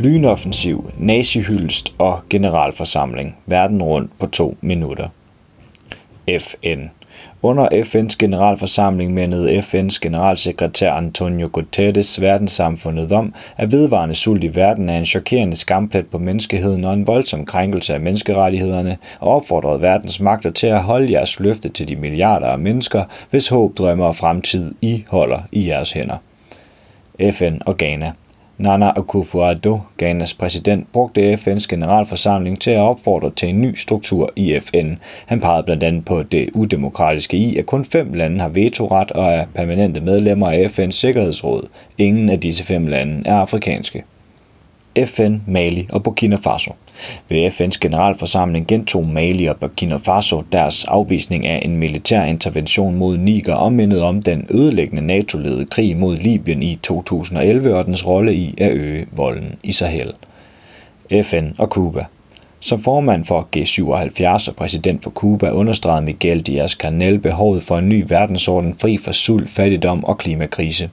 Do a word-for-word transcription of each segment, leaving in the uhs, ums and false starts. Lynoffensiv, nazihyldst og generalforsamling verden rundt på to minutter. F N. Under F N's generalforsamling mindede F N's generalsekretær Antonio Guterres verdenssamfundet om, at vedvarende sult i verden er en chokerende skamplet på menneskeheden og en voldsom krænkelse af menneskerettighederne, og opfordrede verdens magter til at holde jeres løfte til de milliarder af mennesker, hvis håb, drømmer og fremtid I holder i jeres hænder. F N og Ghana. Nana Akufo-Addo, Ghanas præsident, brugte F N's generalforsamling til at opfordre til en ny struktur i F N. Han pegede blandt andet på det udemokratiske i, at kun fem lande har vetoret og er permanente medlemmer af F N's Sikkerhedsråd. Ingen af disse fem lande er afrikanske. F N, Mali og Burkina Faso. Ved F N's generalforsamling gentog Mali og Burkina Faso deres afvisning af en militær intervention mod Niger og mindede om den ødelæggende NATO-ledede krig mod Libyen i to tusind og elleve og dens rolle i at øge volden i Sahel. F N og Cuba. Som formand for G syvoghalvfjerds og præsident for Cuba understregede Miguel Díaz-Canel behovet for en ny verdensorden fri for sult, fattigdom og klimakrise.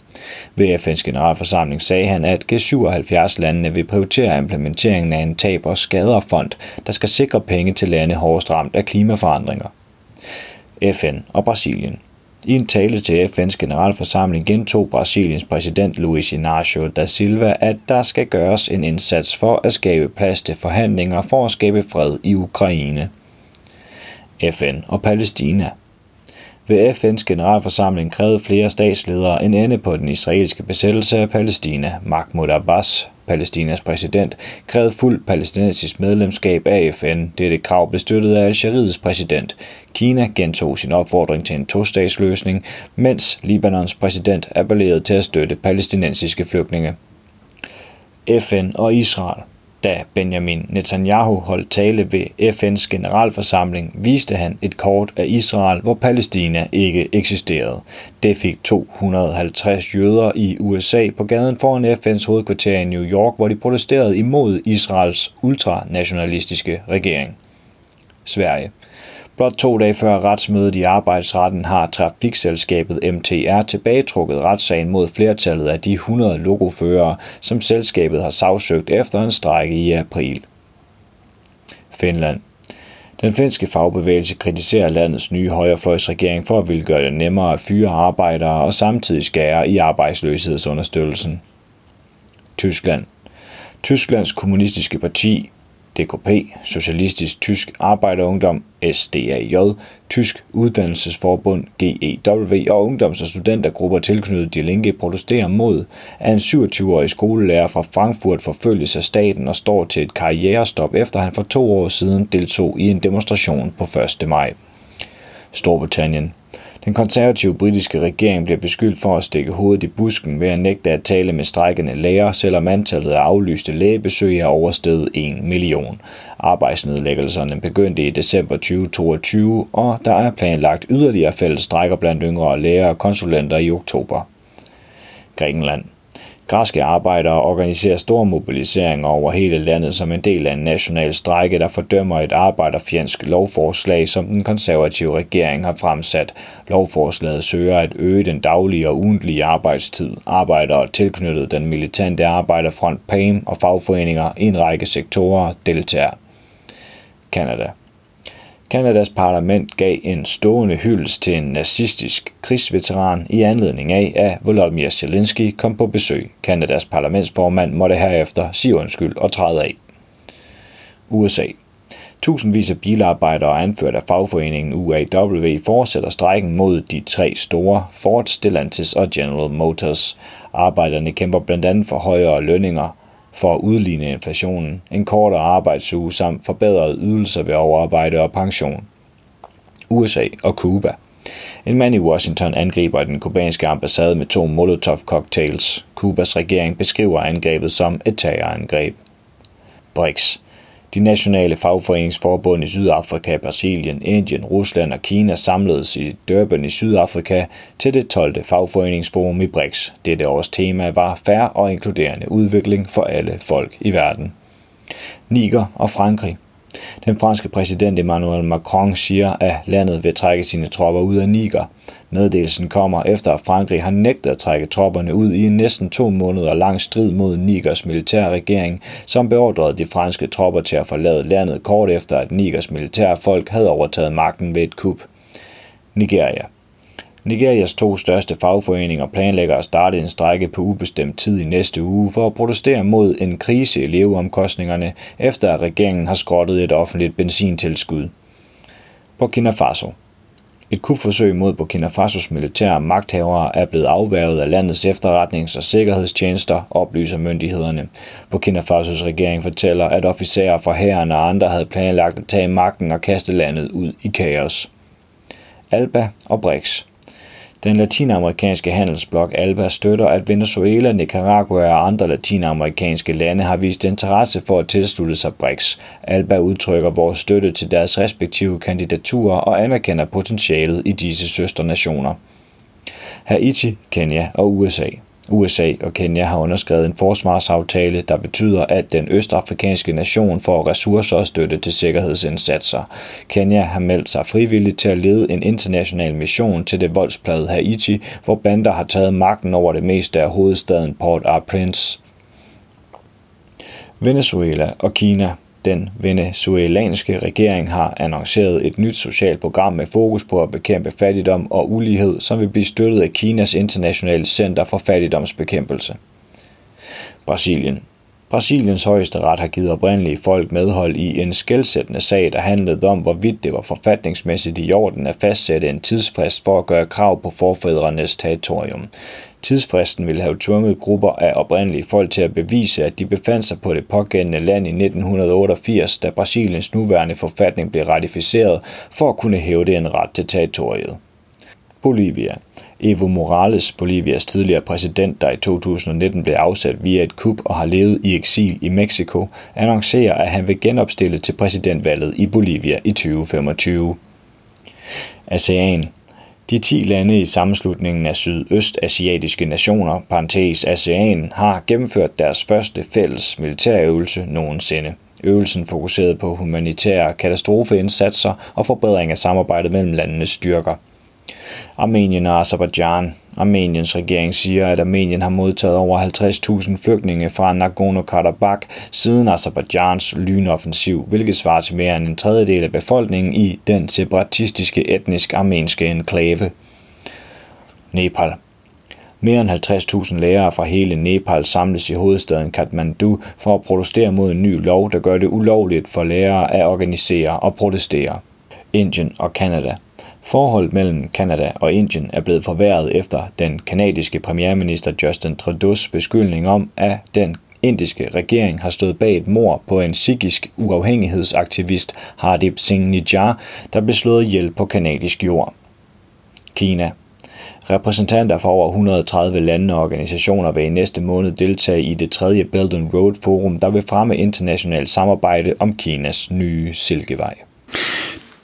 Ved F N's generalforsamling sagde han, at G syvoghalvfjerds landene vil prioritere implementeringen af en tab- og skaderfond, der skal sikre penge til lande hårdest ramt af klimaforandringer. F N og Brasilien. I en tale til F N's generalforsamling gentog Brasiliens præsident Luiz Inácio da Silva, at der skal gøres en indsats for at skabe plads til forhandlinger for at skabe fred i Ukraine. F N og Palæstina. Ved F N's generalforsamling krævede flere statsledere en ende på den israelske besættelse af Palæstina. Mahmoud Abbas, Palæstinas præsident, krævede fuldt palæstinensisk medlemskab af F N. Dette krav blev støttet af Algeriets præsident. Kina gentog sin opfordring til en tostatsløsning, mens Libanons præsident appellerede til at støtte palæstinensiske flygtninge. F N og Israel. Da Benjamin Netanyahu holdt tale ved F N's generalforsamling, viste han et kort af Israel, hvor Palæstina ikke eksisterede. Det fik to hundrede og halvtreds jøder i U S A på gaden foran F N's hovedkvarter i New York, hvor de protesterede imod Israels ultranationalistiske regering. Sverige. Blot to dage før retsmødet i arbejdsretten har trafikselskabet M T R tilbagetrukket retssagen mod flertallet af de hundrede lokoførere, som selskabet har sagsøgt efter en strejke i april. Finland. Den finske fagbevægelse kritiserer landets nye højrefløjsregering for at ville gøre det nemmere at fyre arbejdere og samtidig skære i arbejdsløshedsunderstøttelsen. Tyskland. Tysklands kommunistiske parti D K P, Socialistisk Tysk Arbejderungdom, S D A J, Tysk Uddannelsesforbund, G E W og ungdoms- og studentergrupper tilknyttet Die Linke protesterer mod, at en syvogtyve-årig skolelærer fra Frankfurt forfølges af staten og står til et karrierestop, efter han for to år siden deltog i en demonstration på første maj. Storbritannien. Den konservative britiske regering bliver beskyldt for at stikke hovedet i busken ved at nægte at tale med strejkende læger, selvom antallet af aflyste lægebesøg er oversteget en million. Arbejdsnedlæggelserne begyndte i december to tusind og toogtyve, og der er planlagt yderligere fælles strejker blandt yngre læger og konsulenter i oktober. Grækenland. Græske arbejdere organiserer store mobiliseringer over hele landet som en del af en national strejke, der fordømmer et arbejderfjendsk lovforslag, som den konservative regering har fremsat. Lovforslaget søger at øge den daglige og ugentlige arbejdstid. Arbejdere tilknyttet den militante arbejderfront P A M og fagforeninger i en række sektorer deltager. Canada. Kanadas parlament gav en stående hyldest til en nazistisk krigsveteran i anledning af, at Volodymyr Zelensky kom på besøg. Kanadas parlamentsformand måtte herefter sige undskyld og træde af. U S A. Tusindvis af bilarbejdere anført af fagforeningen U A W fortsætter strejken mod de tre store, Ford, Stellantis og General Motors. Arbejderne kæmper blandt andet for højere lønninger, for at udligne inflationen, en kortere arbejdsuge samt forbedrede ydelser ved overarbejde og pension. U S A og Cuba. En mand i Washington angriber den kubanske ambassade med to Molotov-cocktails. Cubas regering beskriver angrebet som et terrorangreb. B R I C S. De nationale fagforeningsforbund i Sydafrika, Brasilien, Indien, Rusland og Kina samledes i Durban i Sydafrika til det tolvte fagforeningsforum i B R I C S. Dette års tema var fair og inkluderende udvikling for alle folk i verden. Niger og Frankrig. Den franske præsident Emmanuel Macron siger, at landet vil trække sine tropper ud af Niger. Meddelelsen kommer efter, at Frankrig har nægtet at trække tropperne ud i en næsten to måneder lang strid mod Nigers militærregering, som beordrede de franske tropper til at forlade landet kort efter, at Nigers militærfolk havde overtaget magten ved et kup. Nigeria. Nigerias to største fagforeninger planlægger at starte en strejke på ubestemt tid i næste uge for at protestere mod en krise i leveomkostningerne, efter at regeringen har skrottet et offentligt benzintilskud. Burkina Faso. Et kupforsøg mod Burkina Fasos militære magthavere er blevet afværget af landets efterretnings- og sikkerhedstjenester, oplyser myndighederne. Burkina Fasos regering fortæller, at officerer fra hæren og andre havde planlagt at tage magten og kaste landet ud i kaos. ALBA og BRICS. Den latinamerikanske handelsblok ALBA støtter, at Venezuela, Nicaragua og andre latinamerikanske lande har vist interesse for at tilslutte sig BRICS. ALBA udtrykker vores støtte til deres respektive kandidaturer og anerkender potentialet i disse søsternationer. Haiti, Kenya og U S A. U S A og Kenya har underskrevet en forsvarsaftale, der betyder, at den østafrikanske nation får ressourcer og støtte til sikkerhedsindsatser. Kenya har meldt sig frivilligt til at lede en international mission til det voldsplagede Haiti, hvor bander har taget magten over det meste af hovedstaden Port-au-Prince. Venezuela og Kina. Den venezuelanske regering har annonceret et nyt socialt program med fokus på at bekæmpe fattigdom og ulighed, som vil blive støttet af Kinas Internationale Center for Fattigdomsbekæmpelse. Brasilien. Brasiliens højesteret har givet oprindelige folk medhold i en skelsættende sag, der handlede om, hvorvidt det var forfatningsmæssigt i orden at fastsætte en tidsfrist for at gøre krav på forfædrenes territorium. Tidsfristen ville have tvunget grupper af oprindelige folk til at bevise, at de befandt sig på det pågældende land i nitten otteogfirs, da Brasiliens nuværende forfatning blev ratificeret for at kunne hævde en ret til territoriet. Bolivia. Evo Morales, Bolivias tidligere præsident, der i to tusind og nitten blev afsat via et kup og har levet i eksil i Mexico, annoncerer, at han vil genopstille til præsidentvalget i Bolivia i tyve femogtyve. ASEAN. De ti lande i sammenslutningen af sydøstasiatiske nationer, parentes ASEAN, har gennemført deres første fælles militærøvelse nogensinde. Øvelsen fokuserede på humanitære katastrofeindsatser og forbedring af samarbejdet mellem landenes styrker. Armenien og Aserbajdsjan. Armeniens regering siger, at Armenien har modtaget over halvtreds tusind flygtninge fra Nagorno-Karabakh siden Aserbajdsjans lynoffensiv, hvilket svarer til mere end en tredjedel af befolkningen i den separatistiske etnisk-armenske enklave. Nepal. Mere end halvtreds tusind lærere fra hele Nepal samles i hovedstaden Kathmandu for at protestere mod en ny lov, der gør det ulovligt for lærere at organisere og protestere. Indien og Canada. Forholdet mellem Canada og Indien er blevet forværret efter den kanadiske premierminister Justin Trudeaus beskyldning om, at den indiske regering har stået bag et mord på en sikhisk uafhængighedsaktivist Hardeep Singh Nijjar, der blev slået ihjel på kanadisk jord. Kina. Repræsentanter fra over et hundrede og tredive lande og organisationer vil i næste måned deltage i det tredje Belt and Road Forum, der vil fremme internationalt samarbejde om Kinas nye silkevej.